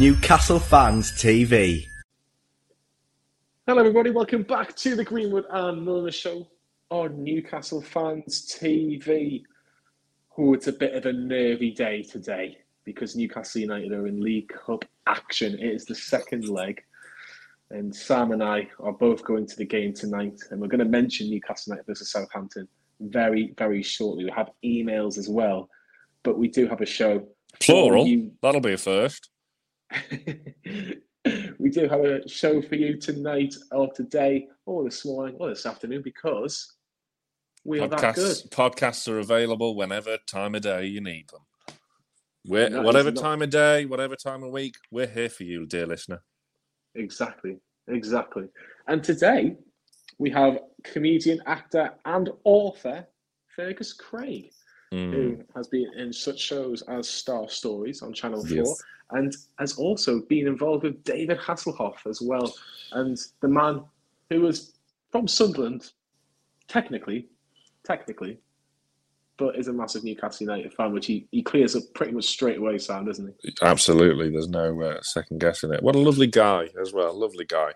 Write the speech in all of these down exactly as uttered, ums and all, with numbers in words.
Newcastle Fans T V. Hello everybody, welcome back to the Greenwood and Milner Show on Newcastle Fans T V. Oh, it's a bit of a nervy day today because Newcastle United are in League Cup action. It is the second leg and Sam and I are both going to the game tonight, and we're going to mention Newcastle United versus Southampton very, very shortly. We have emails as well, but we do have a show. Plural, you... that'll be a first. We do have a show for you tonight or today or this morning or this afternoon because we are podcasts, that good. Podcasts are available whenever time of day you need them. We're, whatever not... time of day, whatever time of week, we're here for you, dear listener. Exactly, exactly. And today we have comedian, actor and author Fergus Craig, mm. who has been in such shows as Star Stories on Channel four. Yes. And has also been involved with David Hasselhoff as well. And the man who was from Sunderland, technically, technically, but is a massive Newcastle United fan, which he, he clears up pretty much straight away, Sam, doesn't he? Absolutely. There's no uh, second guessing it. What a lovely guy as well. Lovely guy.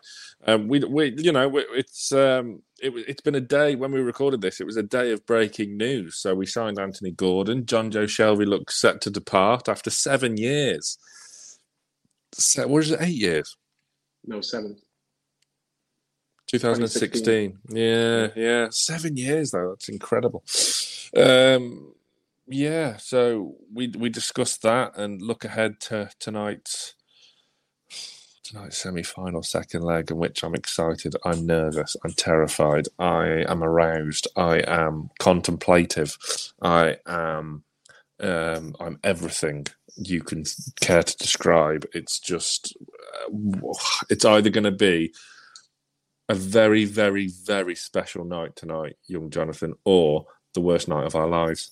Um, we, we, you know, we, it's um, it, it's been a day when we recorded this. It was a day of breaking news. So we signed Anthony Gordon. Jonjo Shelvey looks set to depart after seven years. So, what is it, eight years? No, seven. twenty sixteen. Yeah, yeah. Seven years, though. That's incredible. Um, yeah, so we we discussed that and look ahead to tonight's, tonight's semi-final second leg, in which I'm excited, I'm nervous, I'm terrified, I am aroused, I am contemplative, I am um, I'm everything you can care to describe. It's just, it's either going to be a very, very, very special night tonight, young Jonathan, or the worst night of our lives.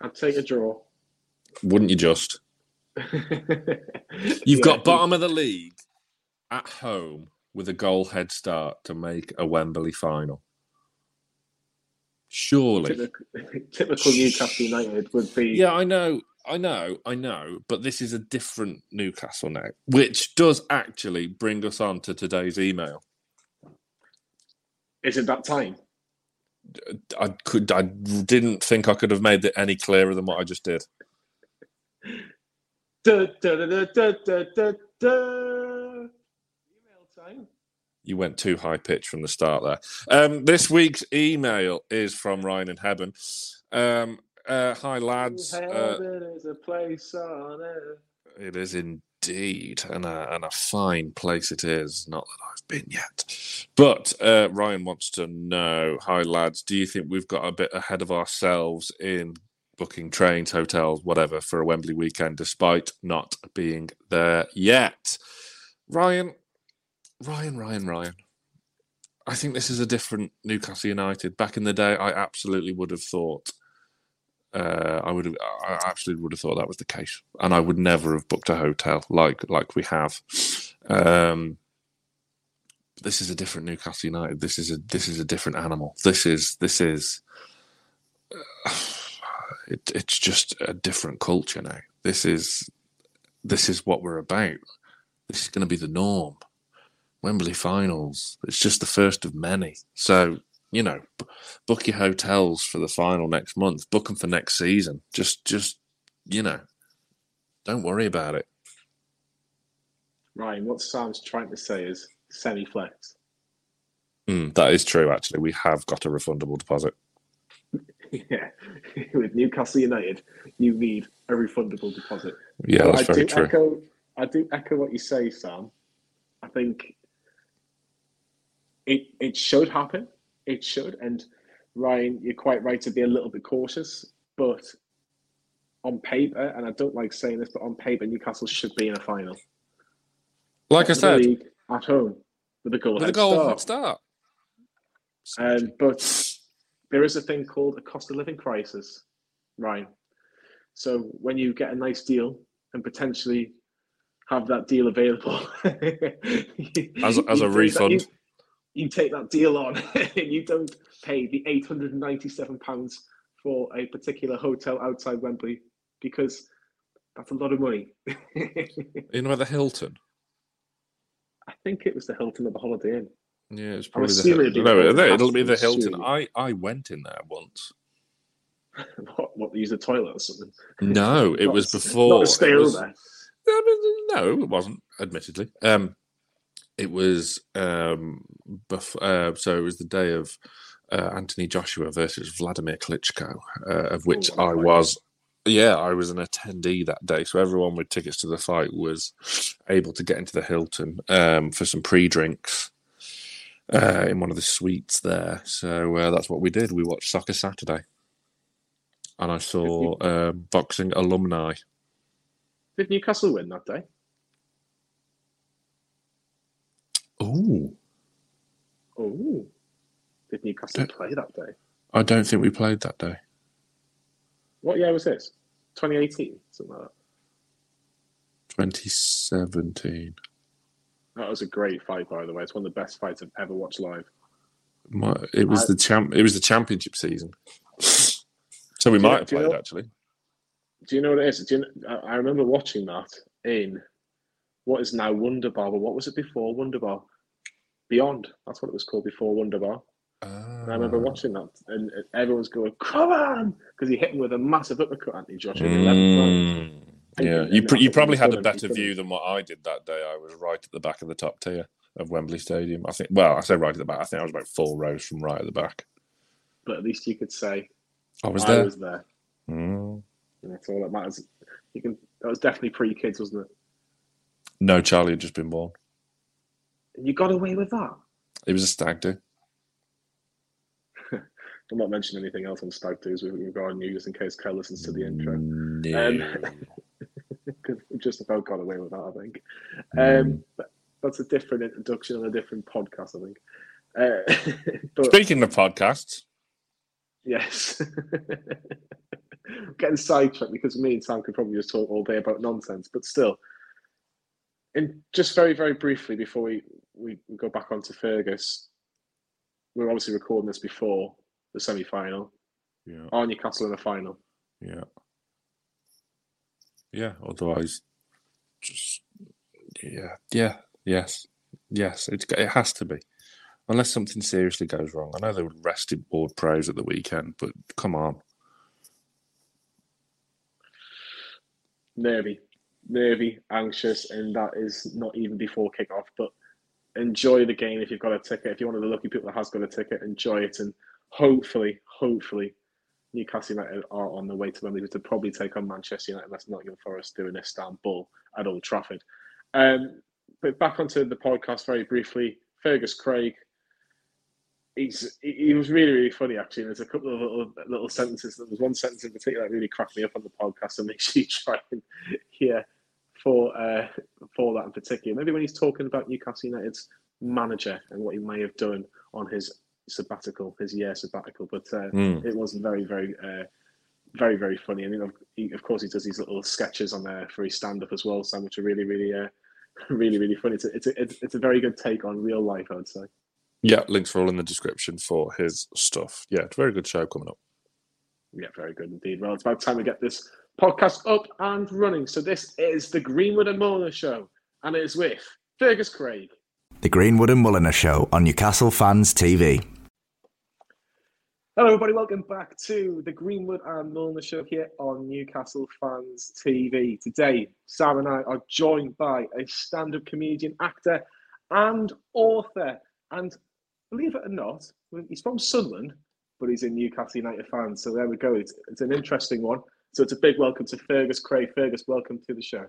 I'd take a draw. Wouldn't you just? You've yeah, got bottom of the league at home with a goal head start to make a Wembley final. Surely. Typical, typical Newcastle United would be... Yeah, I know. I know, I know, but this is a different Newcastle now, which does actually bring us on to today's email. Is it that time? I could. I didn't think I could have made it any clearer than what I just did. Da, da, da, da, da, da, da. Email time. You went too high pitch from the start there. Um, this week's email is from Ryan in Heaven. Um, Uh, hi lads. Uh, is a place on earth. It is indeed, and a, and a fine place it is. Not that I've been yet, but uh, Ryan wants to know. Hi lads, do you think we've got a bit ahead of ourselves in booking trains, hotels, whatever, for a Wembley weekend, despite not being there yet? Ryan, Ryan, Ryan, Ryan. I think this is a different Newcastle United. Back in the day, I absolutely would have thought. Uh, I would have, I absolutely would have thought that was the case, and I would never have booked a hotel like like we have. Um, this is a different Newcastle United. This is a this is a different animal. This is this is uh, it, it's just a different culture now. This is this is what we're about. This is going to be the norm. Wembley finals. It's just the first of many. So. You know, book your hotels for the final next month. Book them for next season. Just, just, you know, don't worry about it. Ryan, what Sam's trying to say is semi-flex. Mm, that is true, actually. We have got a refundable deposit. Yeah. With Newcastle United, you need a refundable deposit. Yeah, that's I very do true. Echo, I do echo what you say, Sam. I think it it should happen. It should, and Ryan, you're quite right to be a little bit cautious, but on paper, and I don't like saying this, but on paper, Newcastle should be in a final. Like I said. At home, with a goal head start. start. Um, but there is a thing called a cost of living crisis, Ryan. So when you get a nice deal and potentially have that deal available. as, as a refund. That, you, You take that deal on and you don't pay the eight hundred ninety-seven pounds for a particular hotel outside Wembley because That's a lot of money. In where the Hilton? I think it was the Hilton or the Holiday Inn. Yeah, it's probably the Hilton. No, no, it'll be the Hilton. I, I went in there once. What, what, use a toilet or something? No, it not, was before. Not a stay over. I mean, no, it wasn't, admittedly. Um, it was, um, bef- uh, so it was the day of uh, Anthony Joshua versus Vladimir Klitschko, uh, of which oh, I was, yeah, I was an attendee that day. So everyone with tickets to the fight was able to get into the Hilton um, for some pre-drinks. Uh, in one of the suites there. So uh, that's what we did. We watched Soccer Saturday. And I saw uh, boxing alumni. Did Newcastle win that day? Oh. Oh. Did Newcastle don't, play that day? I don't think we played that day. What year was this? twenty eighteen? Something like that. twenty seventeen. That was a great fight, by the way. It's one of the best fights I've ever watched live. My, it was I, the champ. It was the championship season, so we might have played, actually. Do you know what it is? Do you know, I remember watching that in what is now Wonderbar, but what was it before Wonderbar? Beyond. That's what it was called before Wonderbar. Oh. And I remember watching that, and everyone's going, "Come on!" because he hit him with a massive uppercut, Anthony Joshua. Mm. Yeah, and, you and pr- you probably had a better view than what I did that day. I was right at the back of the top tier of Wembley Stadium. I think. Well, I say right at the back. I think I was about four rows from right at the back. But at least you could say, "I was I there." I was there. Mm. And that's all that matters. You can. That was definitely pre-kids, wasn't it? No, Charlie had just been born. And you got away with that. It was a stag do. I'm not mentioning anything else on stag do's with regard to you, just in case Kel listens to the intro. No. Um, because we just about got away with that, I think. Um, mm. That's a different introduction and a different podcast, I think. Uh, but, speaking of podcasts. Yes. Getting sidetracked because me and Sam could probably just talk all day about nonsense, but still. And just very, very briefly before we, we go back on to Fergus, we were obviously recording this before the semi-final. Yeah. Or Newcastle in the final. Yeah. Yeah, otherwise, just, yeah, yeah, yes, yes, it, it has to be. Unless something seriously goes wrong. I know they would rested board pros at the weekend, but come on. Nervy, nervy, anxious, and that is not even before kickoff, but enjoy the game if you've got a ticket. If you're one of the lucky people that has got a ticket, enjoy it, and hopefully, hopefully, Newcastle United are on the way to Wembley to probably take on Manchester United. That's Nottingham Forest doing Istanbul at Old Trafford. Um, but back onto the podcast very briefly. Fergus Craig, he's he was really really funny actually. And there's a couple of little little sentences. There was one sentence in particular that really cracked me up on the podcast. And make sure you try and hear for uh, for that in particular. Maybe when he's talking about Newcastle United's manager and what he may have done on his. sabbatical, his year sabbatical, but uh, mm. it was very, very, uh, very, very funny. I mean, of, he, of course, he does these little sketches on there for his stand-up as well, Sam, which are really, really, uh, really, really funny. It's a, it's, a, it's a very good take on real life, I would say. Yeah, links are all in the description for his stuff. Yeah, it's a very good show coming up. Yeah, very good indeed. Well, it's about time we get this podcast up and running. So this is the Greenwood and Mulliner Show, and it is with Fergus Craig. The Greenwood and Mulliner Show on Newcastle Fans T V. Hello everybody, welcome back to the Greenwood and Mulliner Show here on Newcastle Fans T V. Today, Sam and I are joined by a stand-up comedian, actor and author. And believe it or not, he's from Sunderland, but he's a Newcastle United fan. So there we go, it's, it's an interesting one. So it's a big welcome to Fergus Craig. Fergus, welcome to the show.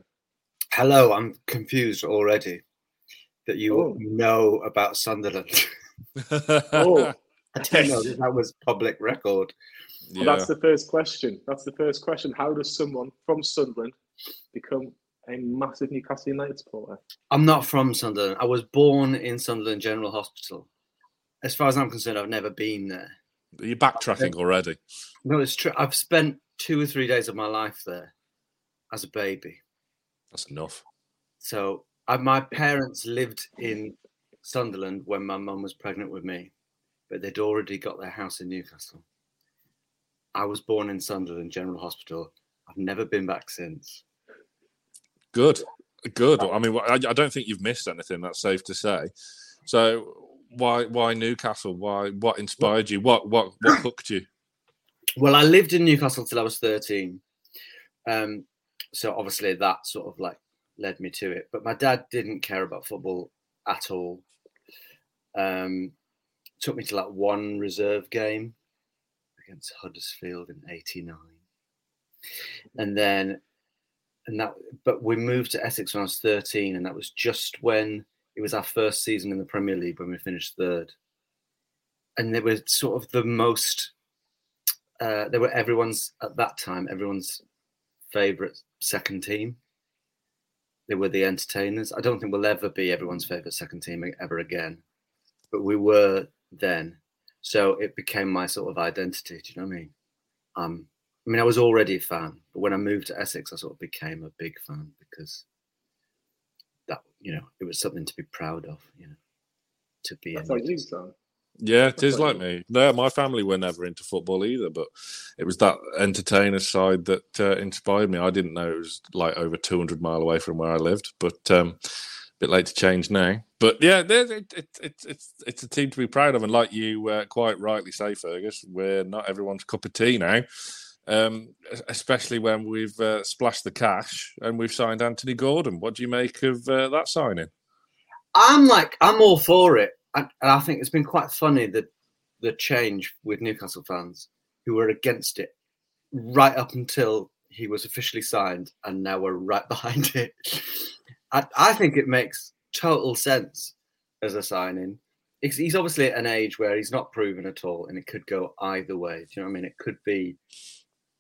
Hello, I'm confused already that you oh. know about Sunderland. oh. I don't know if that was public record. Yeah. Well, that's the first question. That's the first question. How does someone from Sunderland become a massive Newcastle United supporter? I'm not from Sunderland. I was born in Sunderland General Hospital. As far as I'm concerned, I've never been there. You're backtracking already. No, it's true. I've spent two or three days of my life there as a baby. That's enough. So I, my parents lived in Sunderland when my mum was pregnant with me. But they'd already got their house in Newcastle. I was born in Sunderland General Hospital. I've never been back since. Good, good. I mean, I don't think you've missed anything. That's safe to say. So, why, why Newcastle? Why, what inspired you? What, what, what hooked you? Well, I lived in Newcastle till I was thirteen, um, so obviously that sort of like led me to it. But my dad didn't care about football at all. Um, took me to like one reserve game against Huddersfield in eighty-nine, and then and that. But we moved to Essex when I was thirteen, and that was just when it was our first season in the Premier League when we finished third, and they were sort of the most. Uh, they were everyone's at that time. Everyone's favourite second team. They were the entertainers. I don't think we'll ever be everyone's favourite second team ever again, but we were then. So it became my sort of identity. Do you know what I mean? Um, I mean, I was already a fan, but when I moved to Essex, I sort of became a big fan because that, you know, it was something to be proud of. You know, to be. That's like you, son. Yeah, it is like me. No, my family were never into football either, but it was that entertainer side that uh, inspired me. I didn't know it was like over two hundred miles away from where I lived, but um, a bit late to change now. But yeah, it, it, it, it's it's a team to be proud of. And like you uh, quite rightly say, Fergus, we're not everyone's cup of tea now, um, especially when we've uh, splashed the cash and we've signed Anthony Gordon. What do you make of uh, that signing? I'm like, I'm all for it. And I think it's been quite funny that the change with Newcastle fans who were against it right up until he was officially signed and now we're right behind it. I, I think it makes total sense as a signing. He's obviously at an age where he's not proven at all and it could go either way. Do you know what I mean? It could be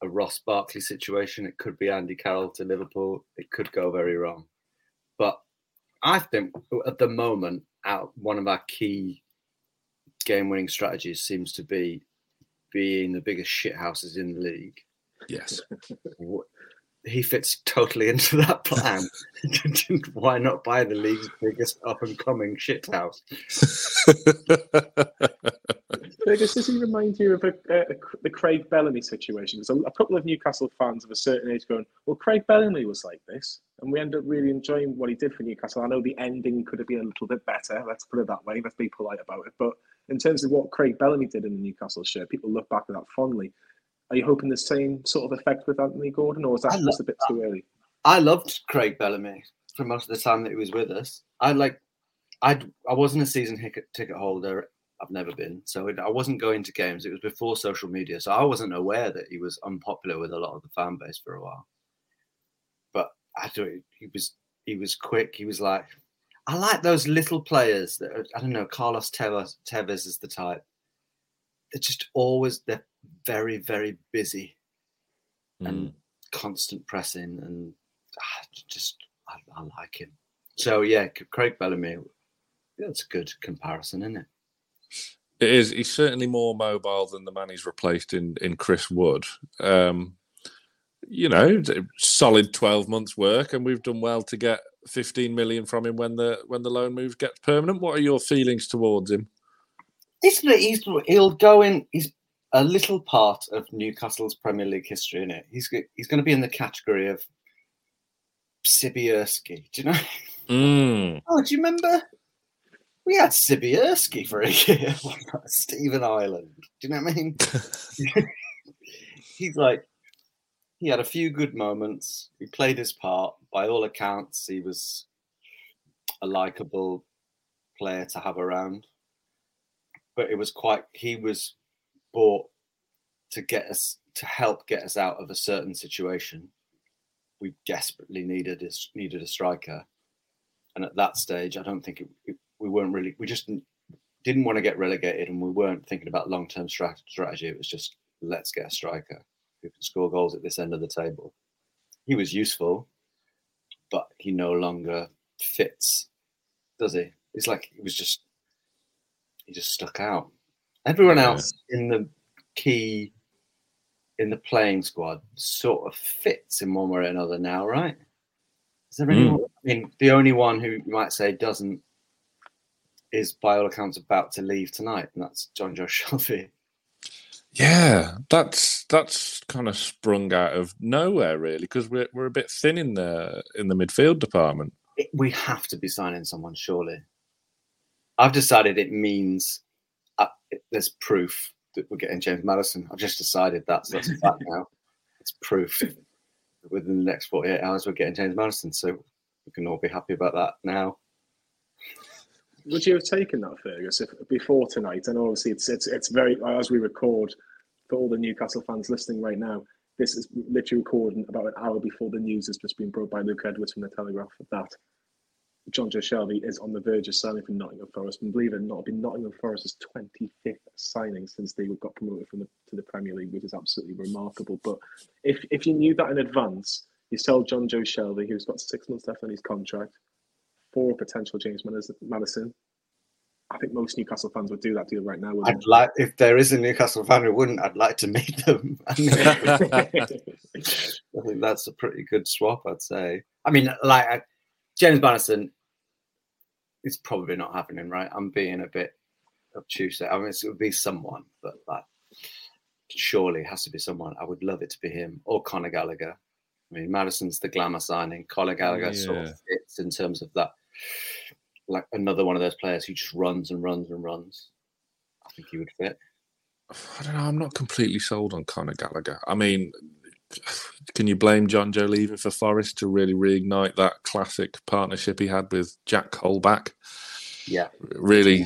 a Ross Barkley situation. It could be Andy Carroll to Liverpool. It could go very wrong. But I think at the moment, out, one of our key game-winning strategies seems to be being the biggest shithouses in the league. Yes. He fits totally into that plan. Why not buy the league's biggest up-and-coming shithouse? Fergus, does he remind you of a, a, a, the Craig Bellamy situation? Because a, a couple of Newcastle fans of a certain age going, well, Craig Bellamy was like this. And we ended up really enjoying what he did for Newcastle. I know the ending could have been a little bit better. Let's put it that way. Let's be polite about it. But in terms of what Craig Bellamy did in the Newcastle shirt, people look back at that fondly. Are you hoping the same sort of effect with Anthony Gordon, or is that just a bit that. too early? I loved Craig Bellamy for most of the time that he was with us. I like, I I wasn't a season ticket holder. I've never been, so it, I wasn't going to games. It was before social media, so I wasn't aware that he was unpopular with a lot of the fan base for a while. But I thought he was he was quick. He was like, I like those little players that are, I don't know. Carlos Tevez, Tevez is the type. They're just always they're very, very busy and mm. constant pressing and ah, just, I, I like him. So, yeah, Craig Bellamy, that's a good comparison, isn't it? It is. He's certainly more mobile than the man he's replaced in, in Chris Wood. Um, you know, solid twelve months work and we've done well to get fifteen million from him when the when the loan move gets permanent. What are your feelings towards him? Isn't it, he's, he'll go in, he's a little part of Newcastle's Premier League history, isn't it? He's, he's going to be in the category of Sibierski, do you know? Mm. Oh, do you remember? We had Sibierski for a year. Stephen Ireland, do you know what I mean? He's like, he had a few good moments. He played his part. By all accounts, he was a likeable player to have around. But it was quite, he was bought to get us, to help get us out of a certain situation. We desperately needed a, needed a striker. And at that stage, I don't think it, it, we weren't really, we just didn't want to get relegated and we weren't thinking about long-term strategy. It was just, let's get a striker who can score goals at this end of the table. He was useful, but he no longer fits, does he? It's like, it was just, he just stuck out. Everyone else yeah. in the key, in the playing squad, sort of fits in one way or another now, right? Is there mm. anyone? I mean, the only one who you might say doesn't is, by all accounts, about to leave tonight, and that's Jonjo Shelvey. Yeah, that's that's kind of sprung out of nowhere, really, because we're we're a bit thin in the in the midfield department. It, we have to be signing someone, surely. I've decided it means uh, it, there's proof that we're getting James Maddison. I've just decided that, so that's a fact now. It's proof that within the next forty-eight hours we're getting James Maddison, so we can all be happy about that now. Would you have taken that, Fergus, if, before tonight? And obviously, it's it's it's very, as we record, for all the Newcastle fans listening right now, this is literally recording about an hour before the news has just been brought by Luke Edwards from the Telegraph that Jonjo Shelvey is on the verge of signing for Nottingham Forest. And believe it or not, it'll be Nottingham Forest's twenty-fifth signing since they got promoted from the to the Premier League, which is absolutely remarkable. But if if you knew that in advance, you sell Jonjo Shelvey, who's got six months left on his contract, for a potential James Maddison. I think most Newcastle fans would do that deal right now. I'd they? like if there is a Newcastle fan who wouldn't, I'd like to meet them. I think that's a pretty good swap, I'd say. I mean, like I, James Maddison is probably not happening, right? I'm being a bit obtuse there. I mean, it would be someone, but like surely it has to be someone. I would love it to be him or Conor Gallagher. I mean, Madison's the glamour signing. Conor Gallagher yeah. sort of fits in terms of that. Like another one of those players who just runs and runs and runs. I think he would fit. I don't know. I'm not completely sold on Conor Gallagher. I mean, can you blame Jonjo leaving for Forest to really reignite that classic partnership he had with Jack Colback? Yeah. Really,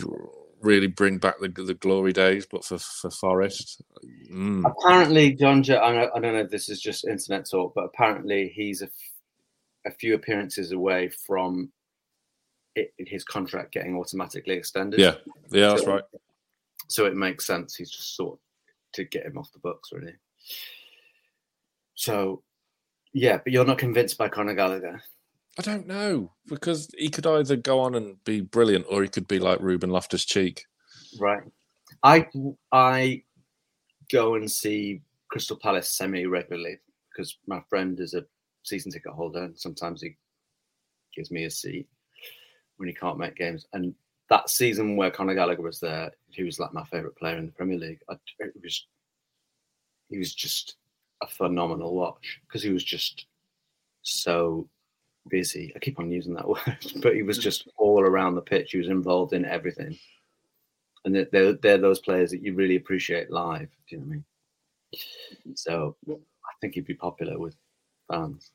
really bring back the the glory days, but for, for Forest. Mm. Apparently, Jonjo, I don't know if this is just internet talk, but apparently he's a, f- a few appearances away from It, his contract getting automatically extended. Yeah, yeah, that's so, right. So it makes sense. He's just sort of, to get him off the books, really. So, yeah, but you're not convinced by Conor Gallagher? I don't know, because he could either go on and be brilliant or he could be like Ruben Loftus-Cheek. Right. I, I go and see Crystal Palace semi-regularly because my friend is a season ticket holder and sometimes he gives me a seat when he can't make games. And that season where Conor Gallagher was there, he was like my favourite player in the Premier League. I, it was, he was just a phenomenal watch because he was just so busy. I keep on using that word, but he was just all around the pitch. He was involved in everything. And they're, they're those players that you really appreciate live. Do you know what I mean? So I think he'd be popular with fans.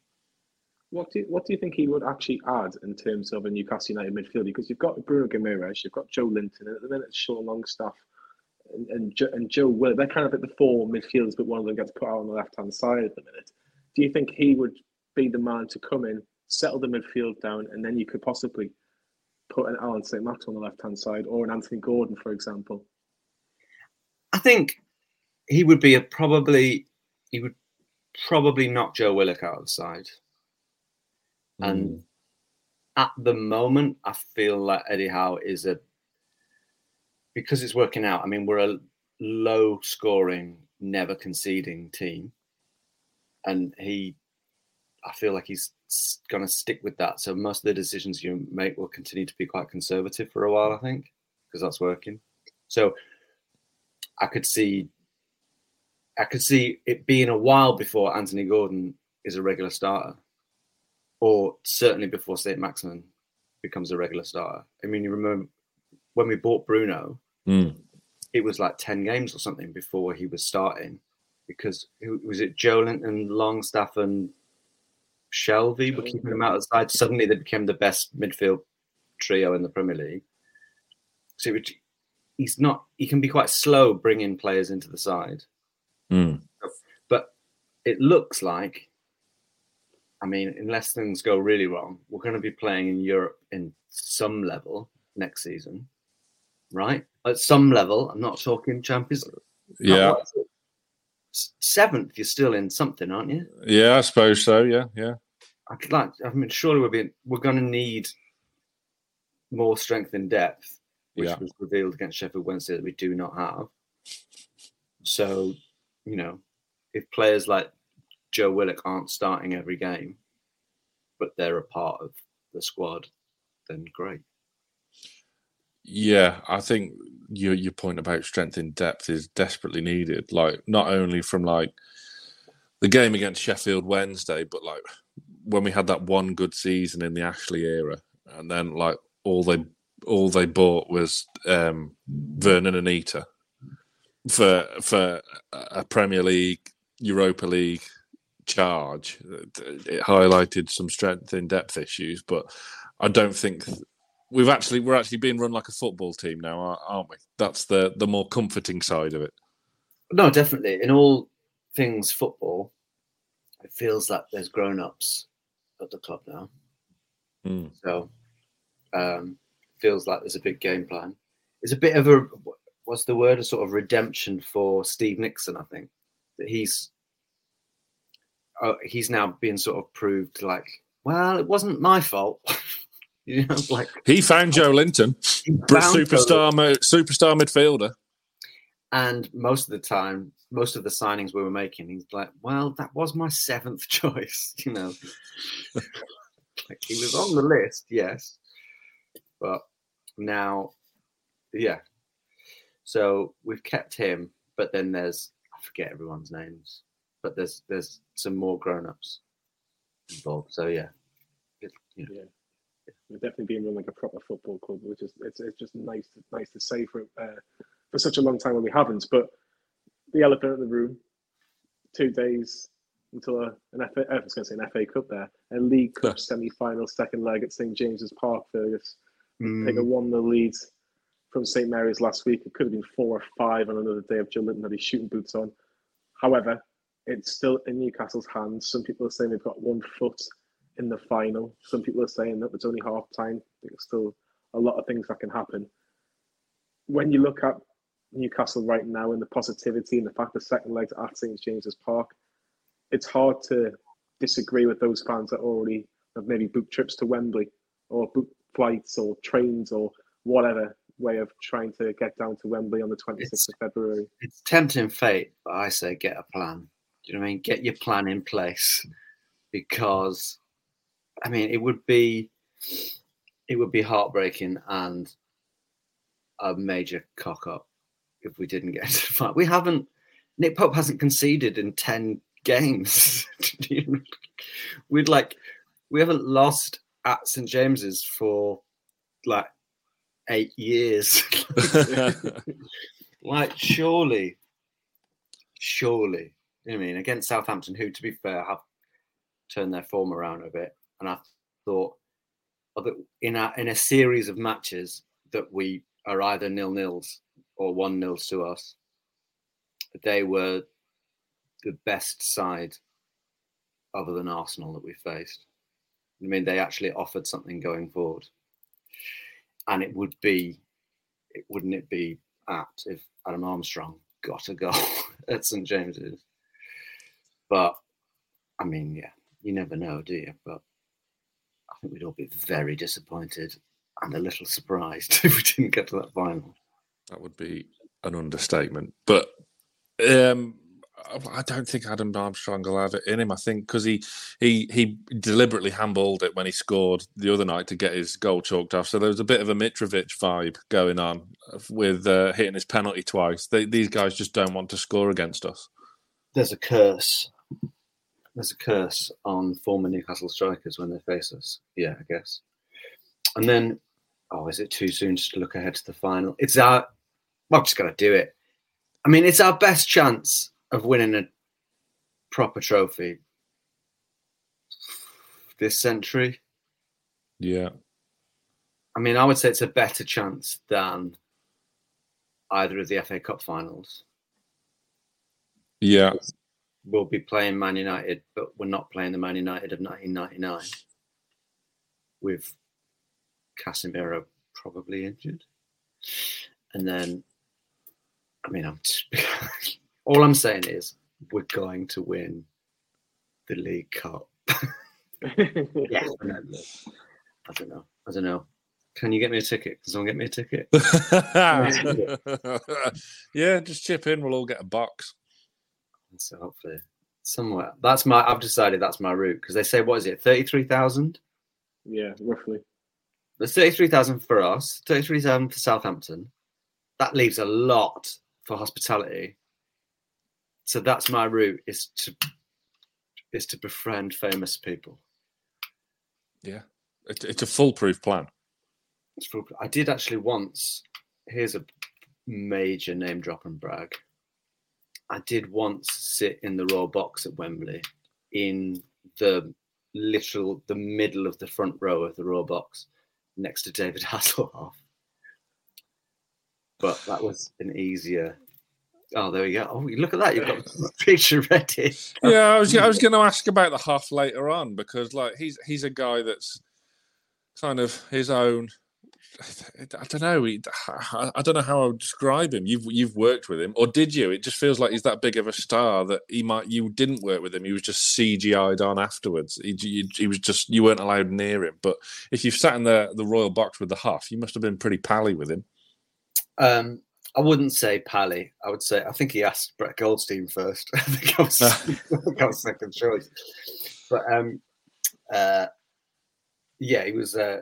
What do, you, what do you think he would actually add in terms of a Newcastle United midfielder? Because you've got Bruno Guimaraes, you've got Joelinton, and at the minute it's Sean Longstaff and, and, jo, and Joe Willock. They're kind of at the four midfielders, but one of them gets put out on the left-hand side at the minute. Do you think he would be the man to come in, settle the midfield down, and then you could possibly put an Alan Saint Maximin on the left-hand side or an Anthony Gordon, for example? I think he would be a probably... He would probably knock Joe Willock out of the side. And mm. at the moment, I feel like Eddie Howe is a, because it's working out, I mean, we're a low scoring, never conceding team. And he, I feel like he's going to stick with that. So most of the decisions you make will continue to be quite conservative for a while, I think, because that's working. So I could see, I could see it being a while before Anthony Gordon is a regular starter. Or certainly before Saint Maximin becomes a regular starter. I mean, you remember when we bought Bruno, mm. it was like ten games or something before he was starting. Because was it Joelinton, Longstaff and Shelvey were keeping him out of the side? Suddenly they became the best midfield trio in the Premier League. So it, he's not, he can be quite slow bringing players into the side. Mm. But it looks like, I mean, unless things go really wrong, we're going to be playing in Europe in some level next season, right? At some level, I'm not talking Champions League. Yeah. Seventh, you're still in something, aren't you? Yeah, I suppose so. Yeah, yeah. I could like. I mean, surely we're being, we're going to need more strength and depth, which yeah. was revealed against Sheffield Wednesday that we do not have. So, you know, if players like Joe Willock aren't starting every game, but they're a part of the squad, then great. Yeah, I think your your point about strength in depth is desperately needed. Like, not only from like the game against Sheffield Wednesday, but like when we had that one good season in the Ashley era, and then like all they all they bought was um, Vernon and Anita for for a Premier League, Europa League charge. It highlighted some strength in depth issues, but I don't think th- we've actually we're actually being run like a football team now, aren't we? That's the the more comforting side of it. No, definitely. In all things football, it feels like there's grown-ups at the club now. Mm. So um feels like there's a big game plan. It's a bit of a, what's the word, a sort of redemption for Steve Nixon, I think. That he's uh, he's now being sort of proved like, well, it wasn't my fault. You know, like he found Joelinton, superstar Joelinton. superstar midfielder. And most of the time, most of the signings we were making, he's like, well, that was my seventh choice, you know. Like, he was on the list, yes. But now, yeah. So we've kept him, but then there's, I forget everyone's names, but there's there's some more grown-ups involved. So, yeah. It, you know. Yeah. We're definitely being run like a proper football club, which is it's it's just nice to, nice to say for uh, for such a long time when we haven't. But the elephant in the room, two days until a, an F A, I was going to say an F A Cup there, a League Cup yeah. semi-final second leg at St James's Park, Fergus. Mm. Take a one nil lead from St Mary's last week. It could have been four or five on another day if Joelinton had his shooting boots on. However, it's still in Newcastle's hands. Some people are saying they've got one foot in the final. Some people are saying that it's only half time. There's still a lot of things that can happen. When you look at Newcastle right now and the positivity and the fact the second leg's at St James's Park, it's hard to disagree with those fans that already have maybe booked trips to Wembley or booked flights or trains or whatever way of trying to get down to Wembley on the twenty-sixth of February. It's tempting fate, but I say get a plan. Do you know what I mean? Get your plan in place, because I mean, it would be it would be heartbreaking and a major cock up if we didn't get into the final. We haven't. Nick Pope hasn't conceded in ten games. We'd like we haven't lost at St James's for like eight years. Like surely, surely. I mean, against Southampton, who, to be fair, have turned their form around a bit. And I thought that in a, in a series of matches that we are either nil-nils or one-nils to us, they were the best side other than Arsenal that we faced. I mean, they actually offered something going forward. And it would be, it, wouldn't it be apt if Adam Armstrong got a goal at St James's? But, I mean, yeah, you never know, do you? But I think we'd all be very disappointed and a little surprised if we didn't get to that final. That would be an understatement. But um, I don't think Adam Armstrong will have it in him, I think, because he, he, he deliberately handballed it when he scored the other night to get his goal chalked off. So there was a bit of a Mitrovic vibe going on with uh, hitting his penalty twice. They, these guys just don't want to score against us. There's a curse. There's a curse on former Newcastle strikers when they face us. Yeah, I guess. And then, oh, is it too soon just to look ahead to the final? It's our, well, I've just got to do it. I mean, it's our best chance of winning a proper trophy this century. Yeah. I mean, I would say it's a better chance than either of the F A Cup finals. Yeah. We'll be playing Man United, but we're not playing the Man United of nineteen ninety-nine with Casemiro probably injured. And then, I mean, I'm just, all I'm saying is we're going to win the League Cup. Yeah, I don't know. I don't know. Can you get me a ticket? Can someone get me a ticket? Yeah, just chip in. We'll all get a box. So hopefully somewhere. That's my. I've decided that's my route because they say what is it, thirty-three thousand? Yeah, roughly. There's thirty-three thousand for us, thirty-three thousand for Southampton. That leaves a lot for hospitality. So that's my route, is to is to befriend famous people. Yeah, it, it's a foolproof plan. It's full, I did actually once. Here's a major name drop and brag. I did once sit in the Royal Box at Wembley, in the literal the middle of the front row of the Royal Box, next to David Hasselhoff. But that was an easier. Oh, there we go. Oh, look at that. You've got the picture ready. Yeah, I was I was going to ask about the Huff later on, because like he's he's a guy that's kind of his own. I don't know. He, I don't know how I would describe him. You've you've worked with him, or did you? It just feels like he's that big of a star that he might. You didn't work with him. He was just C G I'd on afterwards. He, he, he was just you weren't allowed near him. But if you've sat in the the Royal Box with the Huff, you must have been pretty pally with him. Um, I wouldn't say pally. I would say I think he asked Brett Goldstein first. I think I was, I think I was second choice. But um, uh, yeah, he was. Uh,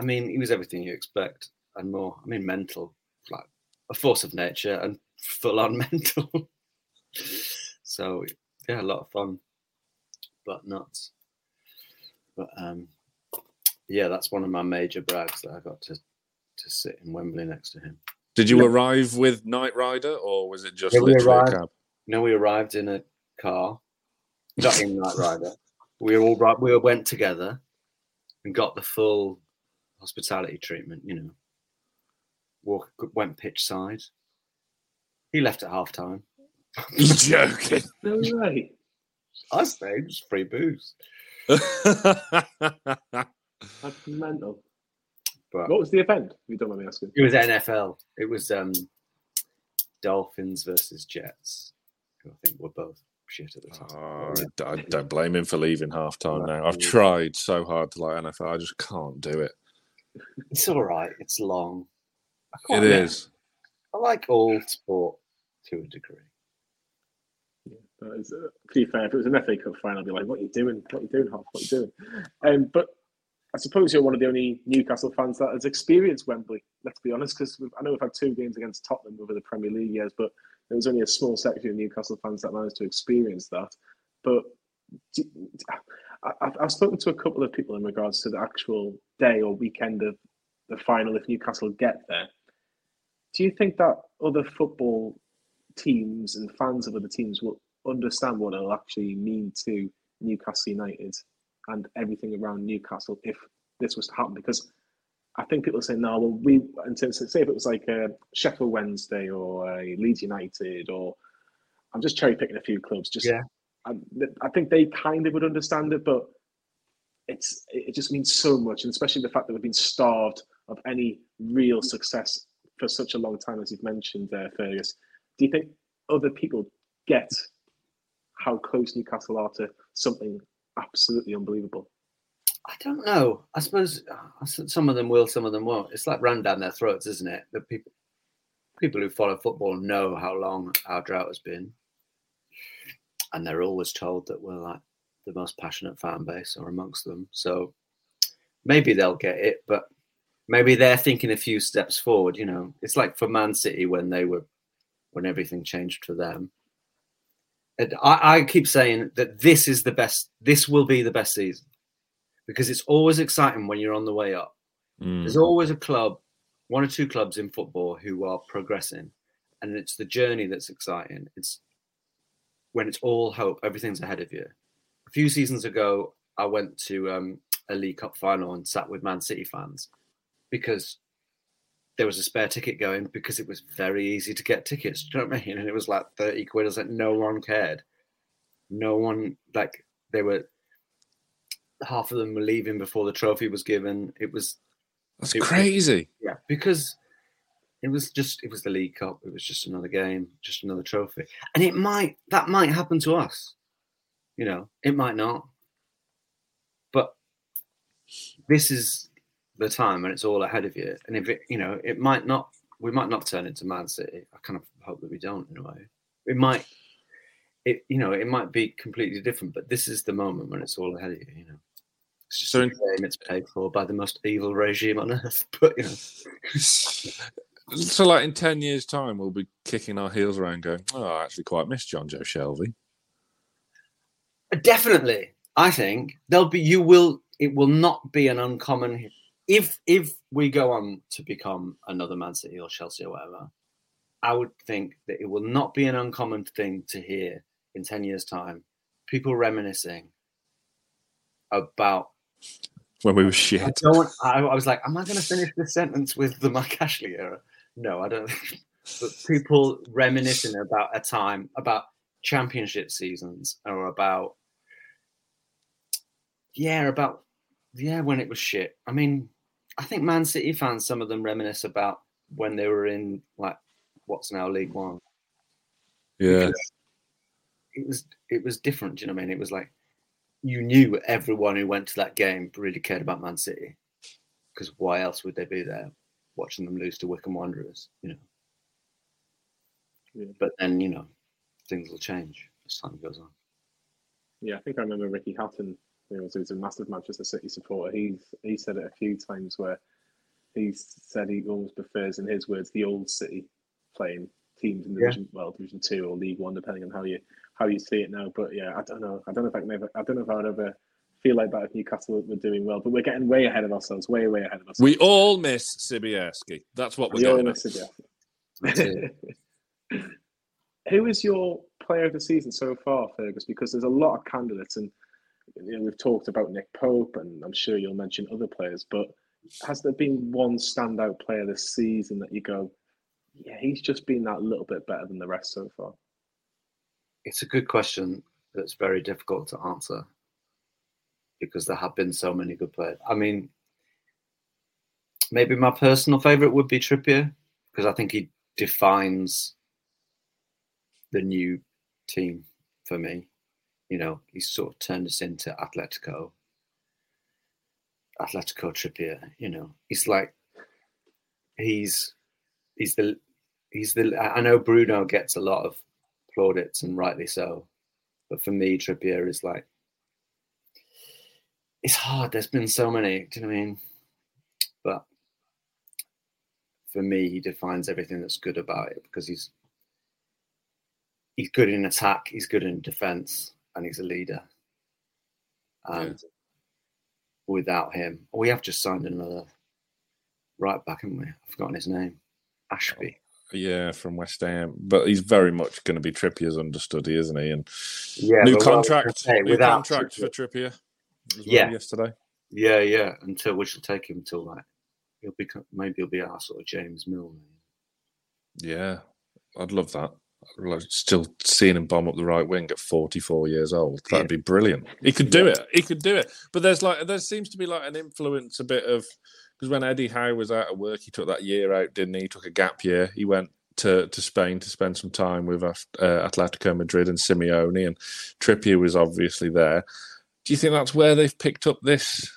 I mean, he was everything you expect and more. I mean, mental, like a force of nature and full-on mental. So, yeah, a lot of fun, but nuts. But, um, yeah, that's one of my major brags that I got to, to sit in Wembley next to him. Did you no. arrive with Knight Rider, or was it just yeah, literally arrived, a cab? No, we arrived in a car, not in Knight Rider. We were all right. We went together and got the full hospitality treatment, you know. Walk went pitch side. He left at half time. You're joking. No way. I stayed, it's free booze. That's mental. But what was the event? You don't mind me asking. It was N F L. It was um, Dolphins versus Jets, who I think were both shit at the time. Oh, I, I don't blame him for leaving half time now. I've tried so hard to like N F L. I just can't do it. It's all right. It's long. I can't it know. Is. I like all sport to a degree. Yeah, that is, uh, to be fair, if it was an F A Cup final, I'd be like, "What are you doing? What are you doing, Hoff? What are you doing?" Um, but I suppose you're one of the only Newcastle fans that has experienced Wembley. Let's be honest, because I know we've had two games against Tottenham over the Premier League years, but there was only a small section of Newcastle fans that managed to experience that. But do, I've, I've spoken to a couple of people in regards to the actual day or weekend of the final, if Newcastle get there. Do you think that other football teams and fans of other teams will understand what it'll actually mean to Newcastle United and everything around Newcastle if this was to happen? Because I think people say, no, well, we, in terms of, say if it was like a Sheffield Wednesday or a Leeds United, or I'm just cherry picking a few clubs, just yeah. I, I think they kind of would understand it, but it's it just means so much, and especially the fact that we've been starved of any real success for such a long time, as you've mentioned there, Fergus. Do you think other people get how close Newcastle are to something absolutely unbelievable? I don't know. I suppose some of them will, some of them won't. It's like ran down their throats, isn't it? The people, people who follow football know how long our drought has been. And they're always told that we're like the most passionate fan base or amongst them. So maybe they'll get it, but maybe they're thinking a few steps forward. You know, it's like for Man City when they were, when everything changed for them. And I, I keep saying that this is the best, this will be the best season, because it's always exciting when you're on the way up. Mm. There's always a club, one or two clubs in football who are progressing, and it's the journey that's exciting. It's, when it's all hope, everything's ahead of you. A few seasons ago, I went to um, a League Cup final and sat with Man City fans because there was a spare ticket going, because it was very easy to get tickets. Do you know what I mean? And it was like thirty quid. I was like, no one cared. No one, like, they were, half of them were leaving before the trophy was given. It was. That's it, crazy. Yeah, because it was just, it was the League Cup. It was just another game, just another trophy. And it might, that might happen to us. You know, it might not. But this is the time when it's all ahead of you. And if it, you know, it might not, we might not turn into Man City. I kind of hope that we don't, in a way. It might, it, you know, it might be completely different, but this is the moment when it's all ahead of you, you know. It's just so in- it's paid for by the most evil regime on earth. But you know, so like in ten years' time, we'll be kicking our heels around, going, "Oh, I actually quite miss Jonjo Shelvey." Definitely, I think there'll be. You will. It will not be an uncommon. If if we go on to become another Man City or Chelsea or whatever, I would think that it will not be an uncommon thing to hear in ten years' time, people reminiscing about when we were shit. I, don't, I, I was like, am I going to finish this sentence with the Mike Ashley era? No, I don't. But people reminiscing about a time, about championship seasons, or about yeah, about yeah, when it was shit. I mean, I think Man City fans, some of them reminisce about when they were in like what's now League One. Yeah, because it was it was different. Do you know what I mean? It was like, you knew everyone who went to that game really cared about Man City, because why else would they be there watching them lose to Wycombe Wanderers? You know. Yeah. But then, you know, things will change as time goes on. Yeah, I think I remember Ricky Hatton, who was, who was a massive Manchester City supporter. He's he said it a few times where he said he always prefers, in his words, the old City playing teams in the yeah. division, well, Division Two or League One, depending on how you. How you see it now, but yeah, I don't know. I don't know if I can ever. I don't know if I would ever feel like that if Newcastle were doing well. But we're getting way ahead of ourselves. Way, way ahead of ourselves. We all miss Sibierski. That's what we're doing. We all miss Sibierski. Who is your player of the season so far, Fergus? Because there's a lot of candidates, and you know, we've talked about Nick Pope, and I'm sure you'll mention other players. But has there been one standout player this season that you go, yeah, he's just been that little bit better than the rest so far? It's a good question that's very difficult to answer, because there have been so many good players. I mean, maybe my personal favourite would be Trippier, because I think he defines the new team for me. You know, he's sort of turned us into Atletico. Atletico Trippier, you know. It's like, he's, he's the, he's the, I know Bruno gets a lot of audits, and rightly so, but for me, Trippier is like, it's hard. There's been so many, do you know what I mean? But for me, he defines everything that's good about it, because he's he's good in attack, he's good in defence, and he's a leader. And yeah. without him, we have just signed another right back, haven't we? I've forgotten his name, Ashby. Yeah, from West Ham, but he's very much going to be Trippier's understudy, isn't he? And yeah, new contract, well, new contract Trippier. for Trippier. As well yeah, yesterday. Yeah, yeah. Until we shall take him till like he'll be maybe he'll be our sort of James Milner. Yeah, I'd love that. Still seeing him bomb up the right wing at forty-four years old. That'd yeah. be brilliant. He could do yeah. it. He could do it. But there's like there seems to be like an influence, a bit of. Because when Eddie Howe was out of work, he took that year out, didn't he? He took a gap year. He went to, to Spain to spend some time with uh, Atletico Madrid and Simeone, and Trippier was obviously there. Do you think that's where they've picked up this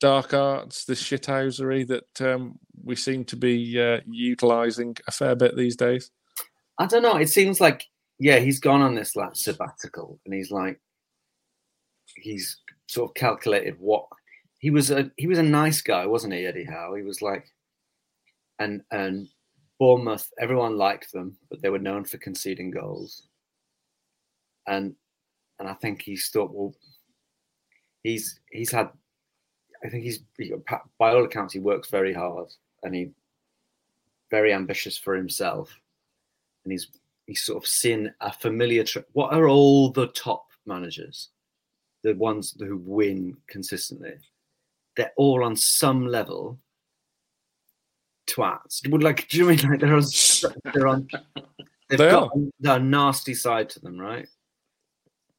dark arts, this shithousery that um, we seem to be uh, utilising a fair bit these days? I don't know. It seems like, yeah, he's gone on this like sabbatical, and he's like, he's sort of calculated what... He was a he was a nice guy, wasn't he, Eddie Howe? He was like, and and Bournemouth, everyone liked them, but they were known for conceding goals. And and I think he's thought, well, he's he's had, I think he's by all accounts he works very hard, and he very ambitious for himself, and he's he's sort of seen a familiar. Tra- what are all the top managers, the ones who win consistently? They're all on some level twats. Would like, do you mean like they're on? They're on. They've they got a nasty side to them, right?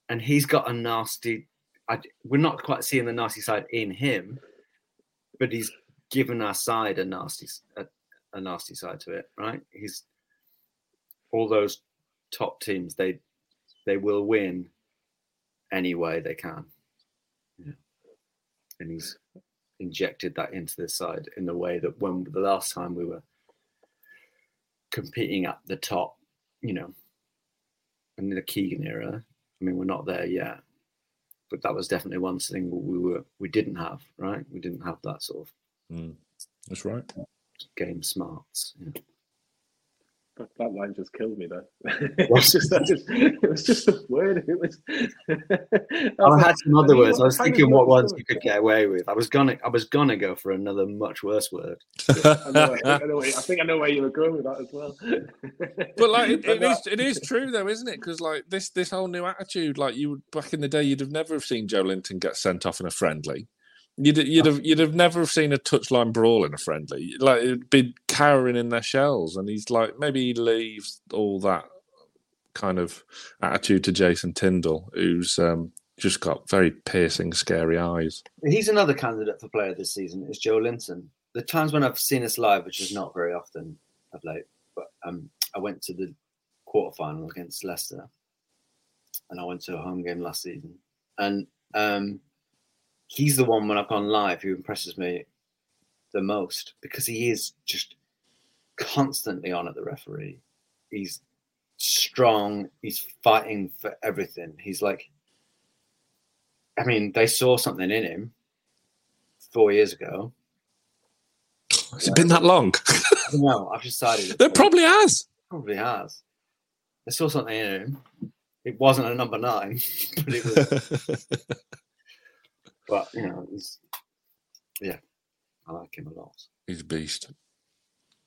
And he's got a nasty. I, we're not quite seeing the nasty side in him, but he's given our side a nasty, a, a nasty side to it, right? He's all those top teams. They they will win any way they can, yeah. and he's. Injected that into this side in the way that when the last time we were competing at the top, you know, in the Keegan era, I mean, we're not there yet, but that was definitely one thing we were we didn't have, right? We didn't have that sort of mm. That's right. Game smarts. Yeah. That, that line just killed me though. it, was just, just, it was just a word. It was. I had some other words. I was thinking what ones you could get away with. I was gonna, I was gonna go for another much worse word. I, know, I, know, I think I know where you were going with that as well. But like, it, it is, it is true though, isn't it? Because like this, this whole new attitude. Like you would back in the day, you'd have never have seen Joelinton get sent off in a friendly. You'd, you'd have you'd have never have seen a touchline brawl in a friendly. Like it'd be cowering in their shells, and he's like maybe he leaves all that kind of attitude to Jason Tindall, who's um, just got very piercing, scary eyes. He's another candidate for player this season. Is Joelinton. The times when I've seen us live, which is not very often of late, but um, I went to the quarterfinal against Leicester, and I went to a home game last season, and. Um, He's the one when I've gone live who impresses me the most because he is just constantly on at the referee. He's strong. He's fighting for everything. He's like, I mean, they saw something in him four years ago. Has it been that long? No, I've decided. It probably has. Probably has. They saw something in him. It wasn't a number nine, but it was... But, you know, he's, yeah, I like him a lot. He's a beast.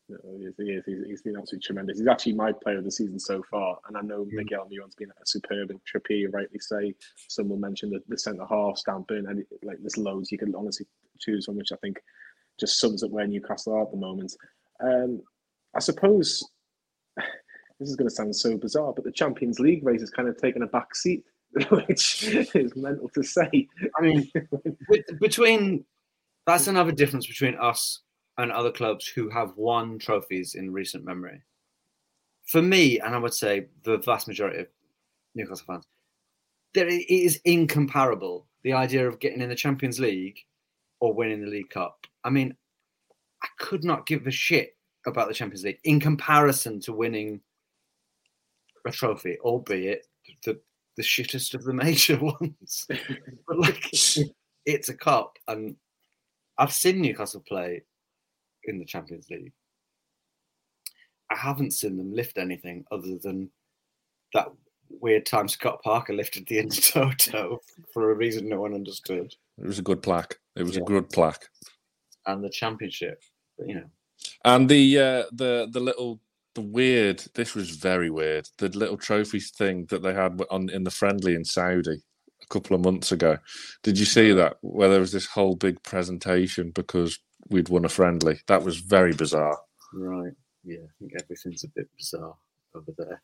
Yeah, he is, he is. He's, he's been absolutely tremendous. He's actually my player of the season so far. And I know mm. Miguel Neuon's been superb, and Trippier, rightly say, someone mentioned the, the centre-half, stamping, and it, like there's loads you can honestly choose from, which I think just sums up where Newcastle are at the moment. Um, I suppose, this is going to sound so bizarre, but the Champions League race has kind of taken a back seat. Which is mental to say. I mean, between that's another difference between us and other clubs who have won trophies in recent memory. For me, and I would say the vast majority of Newcastle fans, there it is incomparable. The idea of getting in the Champions League or winning the League Cup. I mean, I could not give a shit about the Champions League in comparison to winning a trophy, albeit the. the shittest of the major ones. But like, it's a cup. And I've seen Newcastle play in the Champions League. I haven't seen them lift anything other than that weird time Scott Parker lifted the end of Toto for a reason no one understood. It was a good plaque. It was yeah. a good plaque. And the championship, you know. And the uh, the the little... weird this was very weird the little trophy thing that they had on in the friendly in Saudi a couple of months ago. Did you see that, where there was this whole big presentation because we'd won a friendly? That was very bizarre, right? Yeah, I think everything's a bit bizarre over there.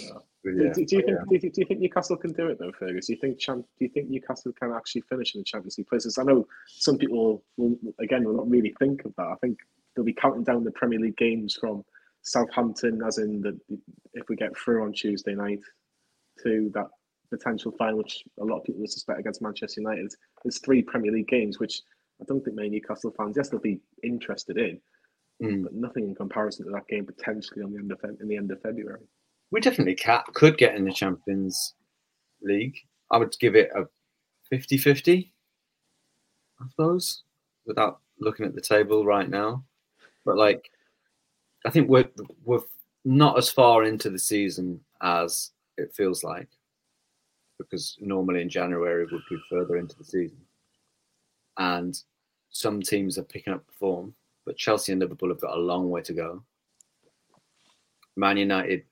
No. Yeah, do, do you think? Yeah. Do, do you think Newcastle can do it though, Fergus? Do you think? Champ, do you think Newcastle can actually finish in the Champions League places? I know some people will, again, will not really think of that. I think they'll be counting down the Premier League games from Southampton, as in the if we get through on Tuesday night, to that potential final, which a lot of people would suspect against Manchester United. There's three Premier League games, which I don't think many Newcastle fans, yes, they'll be interested in, mm. but nothing in comparison to that game potentially on the end of, in the end of February. We definitely can, could get in the Champions League. I would give it a fifty-fifty, I suppose, without looking at the table right now. But, like, I think we're, we're not as far into the season as it feels like, because normally in January we'd be further into the season. And some teams are picking up form, but Chelsea and Liverpool have got a long way to go. Man United...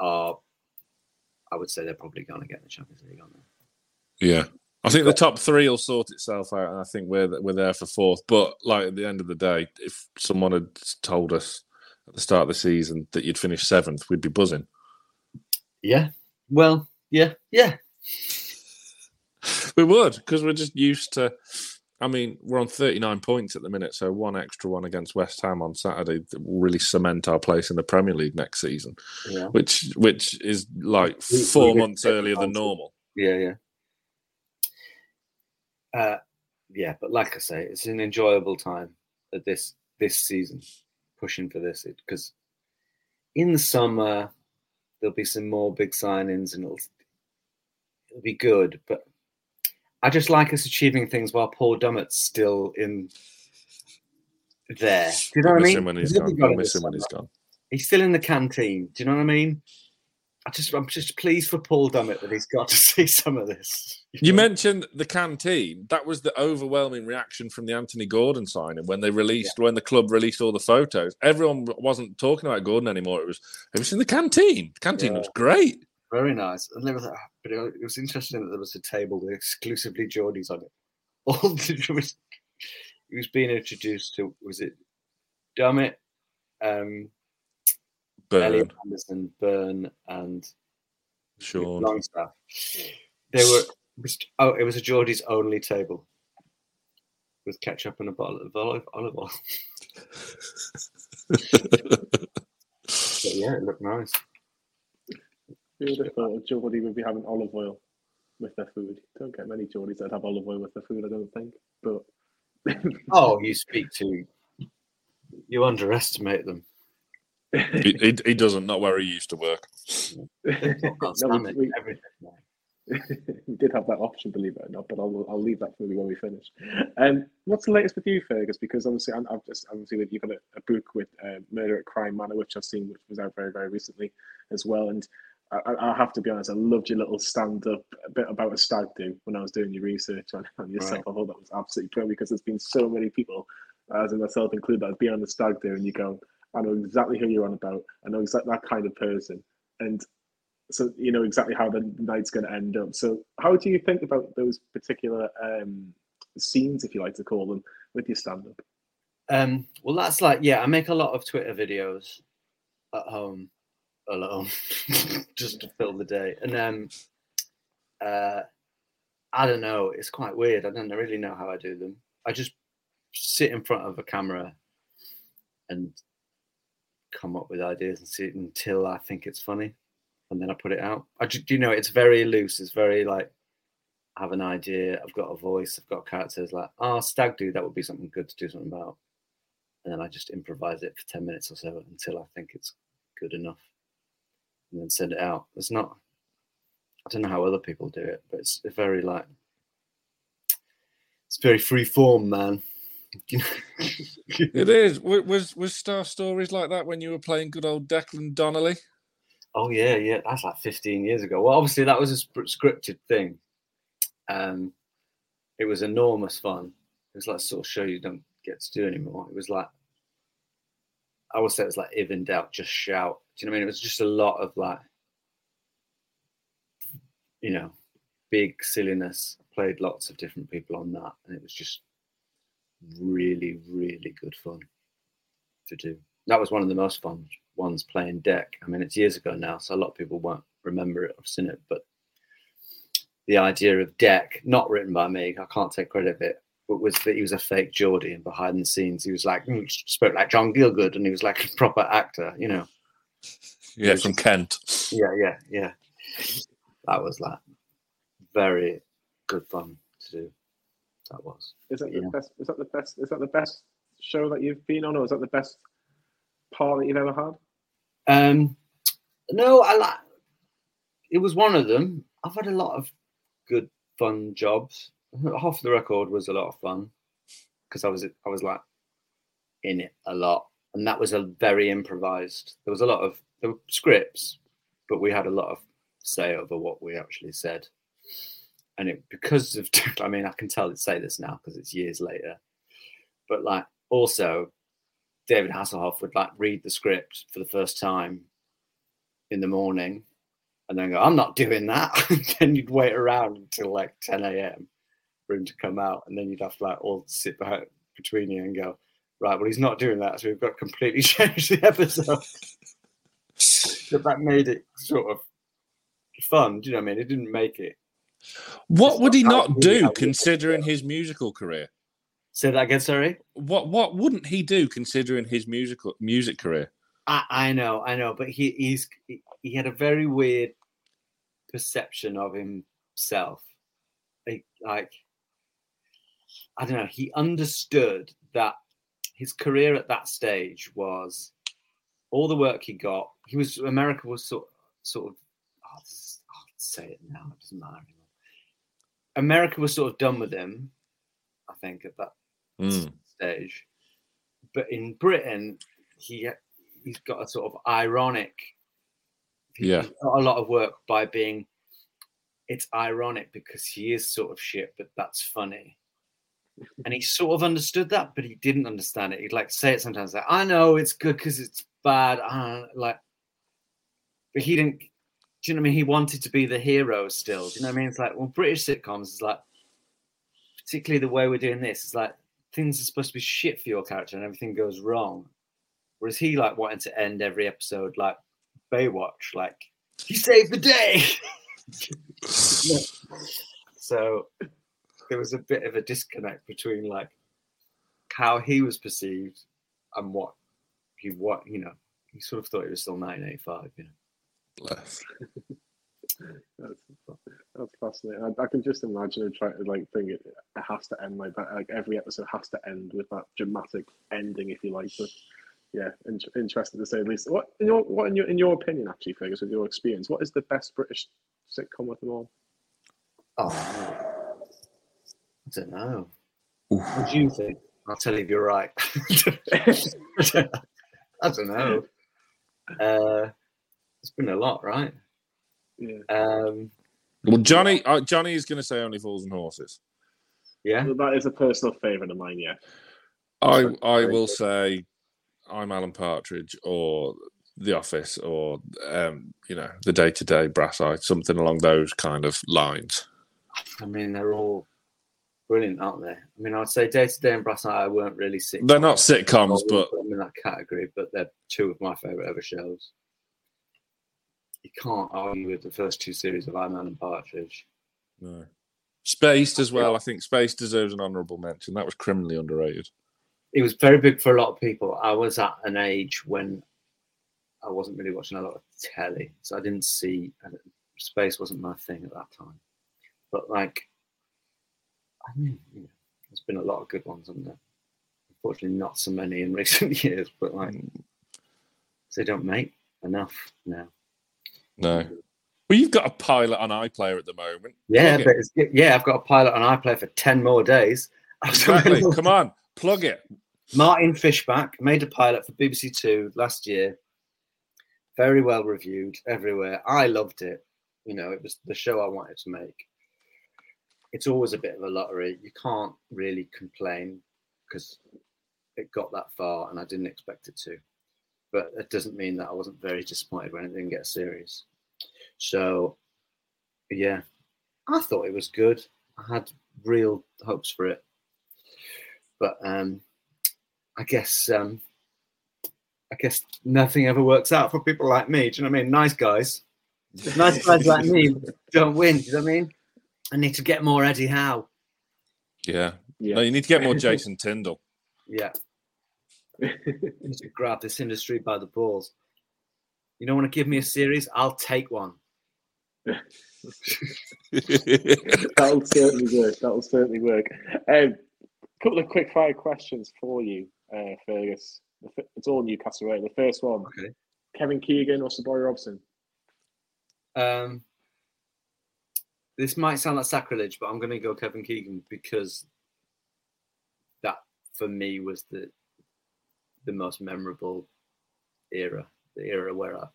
are, I would say they're probably going to get in the Champions League, aren't they? Yeah. I think the top three will sort itself out, and I think we're we're there for fourth. But like at the end of the day, if someone had told us at the start of the season that you'd finish seventh, we'd be buzzing. Yeah. Well, yeah, yeah. We would, because we're just used to... I mean, we're on thirty-nine points at the minute, so one extra one against West Ham on Saturday that will really cement our place in the Premier League next season, yeah. which which is like four we, months earlier than normal. Yeah, yeah. Uh, yeah, but like I say, it's an enjoyable time at this, this season, pushing for this, because in the summer, there'll be some more big signings, and it'll, it'll be good. But I just like us achieving things while Paul Dummett's still in there. Do you know we'll what I mean? When he's he's gone. We'll miss him when he's gone. He's still in the canteen. Do you know what I mean? I just, I'm just pleased for Paul Dummett that he's got to see some of this. You, you know? Mentioned the canteen. That was the overwhelming reaction from the Anthony Gordon signing when they released, yeah. when the club released all the photos. Everyone wasn't talking about Gordon anymore. It was, it was in the canteen. The canteen yeah. looks great. Very nice. And there was, but it was interesting that there was a table with exclusively Geordies on it. All the, was, he was being introduced to, was it Dummett? Um, Burn. Elliot Anderson, Byrne, and Sean Longstaff. They were. Oh, it was a Geordie's only table with ketchup and a bottle of olive oil. Yeah, it looked nice. Who would have thought a Geordie would be having olive oil with their food? Don't get many Geordies that have olive oil with their food, I don't think. But oh, you speak to. You underestimate them. he, he, he doesn't, not where he used to work. no, we, we, we did have that option, believe it or not, but I'll, I'll leave that for you when we finish. Um, what's the latest with you, Fergus? Because obviously, I'm, I've just obviously you've got a, a book with uh, Murder at Crime Manor, which I've seen, which was out very, very recently as well. And I, I have to be honest, I loved your little stand-up bit about a stag do when I was doing your research on, on yourself. Right. I thought that was absolutely brilliant because there's been so many people, as in myself included, that have been on the stag do, and you go, I know exactly who you're on about. I know exactly that kind of person. And so you know exactly how the night's going to end up. So how do you think about those particular um, scenes, if you like to call them, with your stand-up? Um, well, that's like, yeah, I make a lot of Twitter videos at home alone just to fill the day. And um, uh, I don't know. It's quite weird. I don't really know how I do them. I just sit in front of a camera and come up with ideas and see it until I think it's funny, and then I put it out. I just, you know, it's very loose. It's very like, I have an idea, I've got a voice, I've got characters, like, oh, stag do, that would be something good to do something about, and then I just improvise it for ten minutes or so until I think it's good enough, and then send it out. It's not, I don't know how other people do it, but it's very like, it's very free form, man. It is. Was was Star Stories like that when you were playing good old Declan Donnelly? Oh yeah, yeah. That's like fifteen years ago. Well, obviously that was a scripted thing. Um, it was enormous fun. It was like a sort of show you don't get to do anymore. It was like, I would say it was like if in doubt, just shout. Do you know what I mean? It was just a lot of like, you know, big silliness. I played lots of different people on that, and it was just really, really good fun to do. That was one of the most fun ones, playing deck. I mean, it's years ago now, so a lot of people won't remember it or have seen it, but the idea of deck, not written by me, I can't take credit of it, but was that he was a fake Geordie, and behind the scenes he was like, mm, spoke like John Gielgud, and he was like a proper actor, you know. Yeah, from just, Kent. Yeah, yeah, yeah. That was like very good fun to do. That was. Is that yeah. the best? Is that the best? Is that the best show that you've been on, or is that the best part that you've ever had? Um, no, I like. It was one of them. I've had a lot of good, fun jobs. Half the Record was a lot of fun because I was I was like in it a lot, and that was a very improvised. There was a lot of there were scripts, but we had a lot of say over what we actually said. And it, because of, I mean, I can tell it say this now because it's years later, but like also David Hasselhoff would like read the script for the first time in the morning and then go, I'm not doing that. Then you'd wait around until like ten a.m. for him to come out. And then you'd have to like all sit back between you and go, right, well, he's not doing that. So we've got to completely change the episode. But that made it sort of fun. Do you know what I mean? It didn't make it. What it's would he not do considering his musical career? Say that again, sorry? What what wouldn't he do considering his musical music career? I, I know, I know, but he he's he had a very weird perception of himself. Like, like I don't know, he understood that his career at that stage was all the work he got. He was America was sort sort of, oh, this is, I'll say it now, it doesn't matter anymore. America was sort of done with him, I think, at that mm. stage. But in Britain, he he's got a sort of ironic. Yeah, got a lot of work by being. It's ironic because he is sort of shit, but that's funny. And he sort of understood that, but he didn't understand it. He'd like say it sometimes, like, I know it's good because it's bad. Uh, like, but he didn't. Do you know what I mean? He wanted to be the hero still. Do you know what I mean? It's like, well, British sitcoms is like, particularly the way we're doing this, is like things are supposed to be shit for your character and everything goes wrong. Whereas he like wanted to end every episode like Baywatch, like he saved the day. So there was a bit of a disconnect between like how he was perceived and what he what you know. He sort of thought he was still nineteen eighty-five, you know. Less. that's, that's fascinating. I, I can just imagine him trying to like think it, it has to end like that. Like every episode has to end with that dramatic ending, if you like. But yeah, in, interesting to say at least. What in your what in your in your opinion, actually, Fergus, with your experience, what is the best British sitcom of them all? Oh, I don't know. Oof. What do you think? I'll tell you if you're right. I don't know. Uh, It's been a lot, right? Yeah. Um, well, Johnny, uh, Johnny is going to say Only Fools and Horses. Yeah, well, that is a personal favourite of mine. Yeah, I I will say I'm Alan Partridge or The Office or um, you know, the Day to Day, Brass Eye, something along those kind of lines. I mean, they're all brilliant, aren't they? I mean, I'd say Day to Day and Brass Eye weren't really sitcoms. They're not sitcoms, but I'm in that category. But they're two of my favourite ever shows. You can't argue with the first two series of Iron Man and Partridge. No. Spaced as well. I think Space deserves an honourable mention. That was criminally underrated. It was very big for a lot of people. I was at an age when I wasn't really watching a lot of telly, so I didn't see... Space wasn't my thing at that time. But, like, I mean, you know, there's been a lot of good ones, haven't there? Unfortunately, not so many in recent years, but, like, they don't make enough now. No. Well, you've got a pilot on iPlayer at the moment. Yeah, but it's, yeah, I've got a pilot on iPlayer for ten more days. Exactly. Come on, plug it. Martin Fishback made a pilot for B B C Two last year. Very well reviewed everywhere. I loved it. You know, it was the show I wanted to make. It's always a bit of a lottery. You can't really complain because it got that far and I didn't expect it to. But it doesn't mean that I wasn't very disappointed when it didn't get a series. So, yeah, I thought it was good. I had real hopes for it. But um, I guess um, I guess nothing ever works out for people like me. Do you know what I mean? Nice guys. Nice guys like me don't win. Do you know what I mean? I need to get more Eddie Howe. Yeah. yeah. No, you need to get more Jason Tindall. Yeah. To grab this industry by the balls. You don't want to give me a series? I'll take one. That'll certainly work. That'll certainly work. A um, couple of quick fire questions for you, uh, Fergus. It's all Newcastle, right? The first one, okay. Kevin Keegan or Sir Bobby Robson? Um, this might sound like sacrilege, but I'm going to go Kevin Keegan because that, for me, was the the most memorable era, the era where I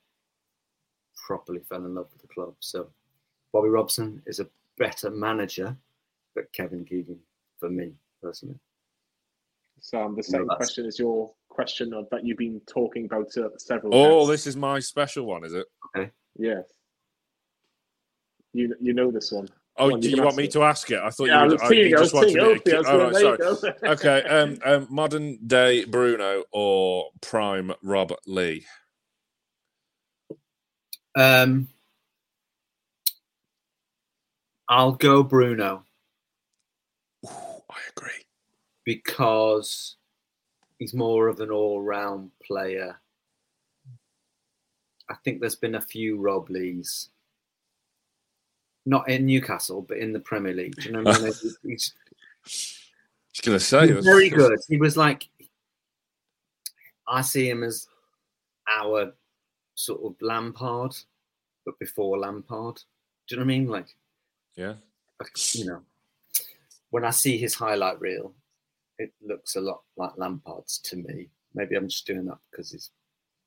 properly fell in love with the club. So Bobby Robson is a better manager, but Kevin Keegan, for me personally. Sam, the second question is your question of, that you've been talking about uh, several times. Oh, this is my special one, is it? Okay. Yeah. You you know this one. Oh, on, do you, you want me it. to ask it? I thought yeah, you were I, you just watching it. it. Oh, right, sorry. okay, um, um, modern day Bruno or prime Robert Lee? Um, I'll go Bruno. Ooh, I agree. Because he's more of an all-round player. I think there's been a few Rob Lees. Not in Newcastle, but in the Premier League. Do you know what I mean? He's, he's going to say he's very good. He was like, I see him as our sort of Lampard, but before Lampard. Do you know what I mean? Like, yeah, you know, when I see his highlight reel, it looks a lot like Lampard's to me. Maybe I'm just doing that because he's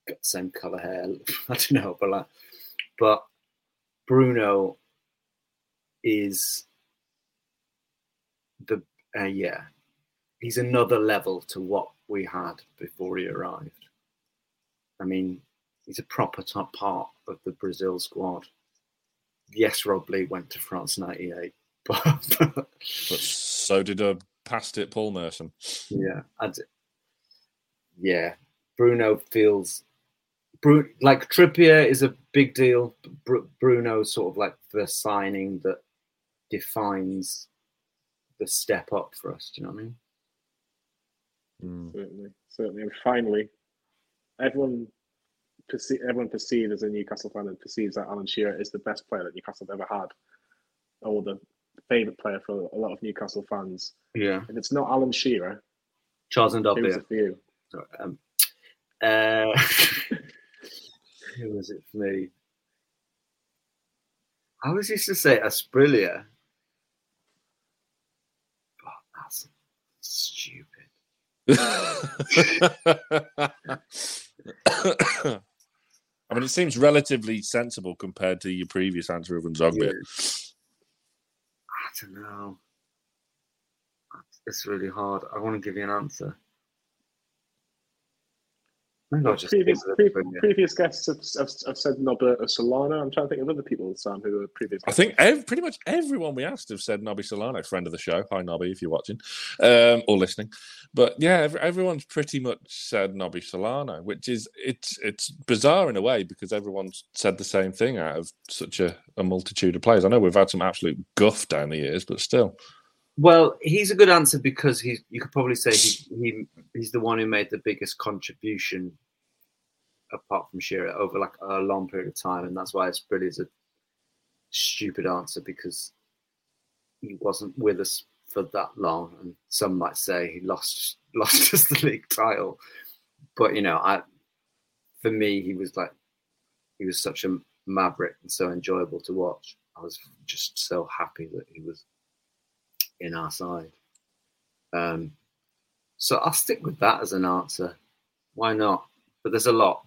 got the same colour hair. I don't know, but like, but Bruno is the uh, yeah. He's another level to what we had before he arrived. I mean, he's a proper top part of the Brazil squad. Yes, Rob Lee went to France ninety-eight, but, but so did a past it Paul Merson. Yeah, I'd, yeah. Bruno feels Bru, like Trippier is a big deal. Br- Bruno's sort of like the signing that defines the step up for us. Do you know what I mean? Mm. Certainly, certainly, and finally, everyone, perce- everyone perceived as a Newcastle fan and perceives that Alan Shearer is the best player that Newcastle have ever had, or the favourite player for a lot of Newcastle fans. Yeah, and it's not Alan Shearer. Charles Ndombele. Who was it for you? Sorry, um, uh, who was it for me? I was used to say Asprilla. Oh, that's stupid. I mean, it seems relatively sensible compared to your previous answer of Nzogbia. Yeah. I don't know. It's really hard. I want to give you an answer. Well, just previous pre- previous guests have, have, have said Nobby Solano. I'm trying to think of other people, Sam, who were previous guests. I think ev- pretty much everyone we asked have said Nobby Solano, friend of the show. Hi, Nobby, if you're watching um, or listening. But yeah, ev- everyone's pretty much said Nobby Solano, which is it's it's bizarre in a way because everyone's said the same thing out of such a, a multitude of players. I know we've had some absolute guff down the years, but still. Well, he's a good answer because he's, you could probably say he, he he's the one who made the biggest contribution apart from Shearer over like a long period of time, and that's why it's really is a stupid answer because he wasn't with us for that long, and some might say he lost lost us the league title, but you know, I for me he was like he was such a maverick and so enjoyable to watch. I was just so happy that he was in our side. Um, so I'll stick with that as an answer. Why not? But there's a lot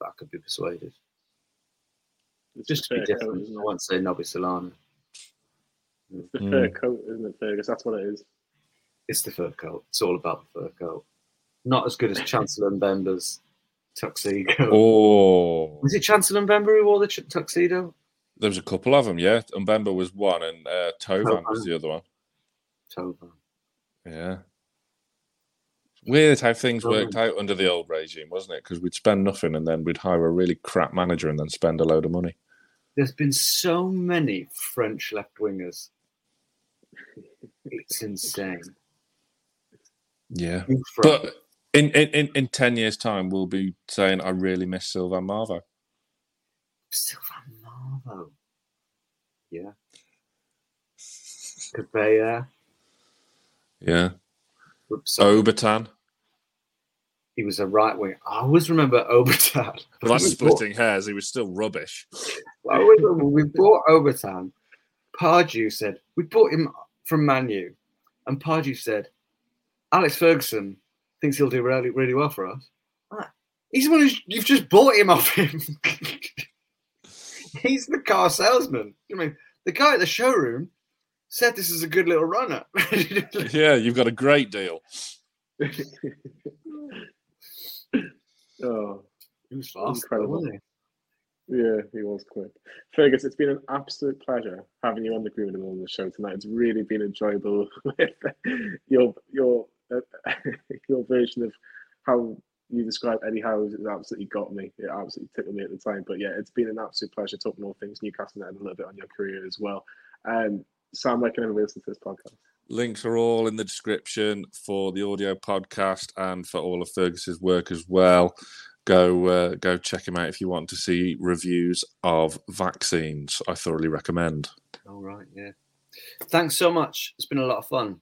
that I could be persuaded. It's just to be different. Coat, I won't say Nobby Solano. It's the mm. fur coat, isn't it, Fergus? That's what it is. It's the fur coat. It's all about the fur coat. Not as good as Chancellor Mbemba's tuxedo. Oh. Was it Chancellor Mbemba who wore the t- tuxedo? There was a couple of them, yeah. Mbemba was one and uh, Tovan, Tovan was the other one. Tovan. Yeah. Weird how things worked out under the old regime, wasn't it? Because we'd spend nothing and then we'd hire a really crap manager and then spend a load of money. There's been so many French left-wingers. It's insane. Yeah. In but in, in, in ten years' time, we'll be saying, I really miss Sylvain Marvo. Sylvain Marvo? Yeah. Cabella. Yeah. So, Obertan. He was a right wing. I always remember Obertan. Well, that's splitting bought... hairs. He was still rubbish. I always remember we bought Obertan. Pardew said, we bought him from Man U. And Pardew said, Alex Ferguson thinks he'll do really, really well for us. Right. He's the one who's, you've just bought him off him. He's the car salesman. I mean, the guy at the showroom said this is a good little runner. Yeah, you've got a great deal. Oh, he was fast, incredible. Though, he? Yeah, he was quick. Fergus, it's been an absolute pleasure having you on the Green and on the show tonight. It's really been enjoyable with your your uh, your version of how you described Eddie Howe. It absolutely got me. It absolutely tickled me at the time. But yeah, it's been an absolute pleasure talking all things Newcastle and a little bit on your career as well. Um, Sam, where can everybody listen to this podcast? Links are all in the description for the audio podcast and for all of Fergus's work as well. Go uh, go check him out if you want to see reviews of vaccines. I thoroughly recommend. All right, yeah. Thanks so much. It's been a lot of fun.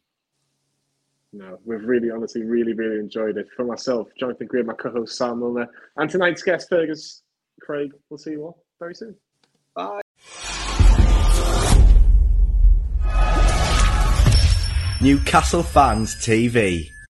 No, we've really, honestly, really, really enjoyed it. For myself, Jonathan Greer, my co-host Sam Milner, and tonight's guest, Fergus Craig. We'll see you all very soon. Bye. Newcastle Fans T V.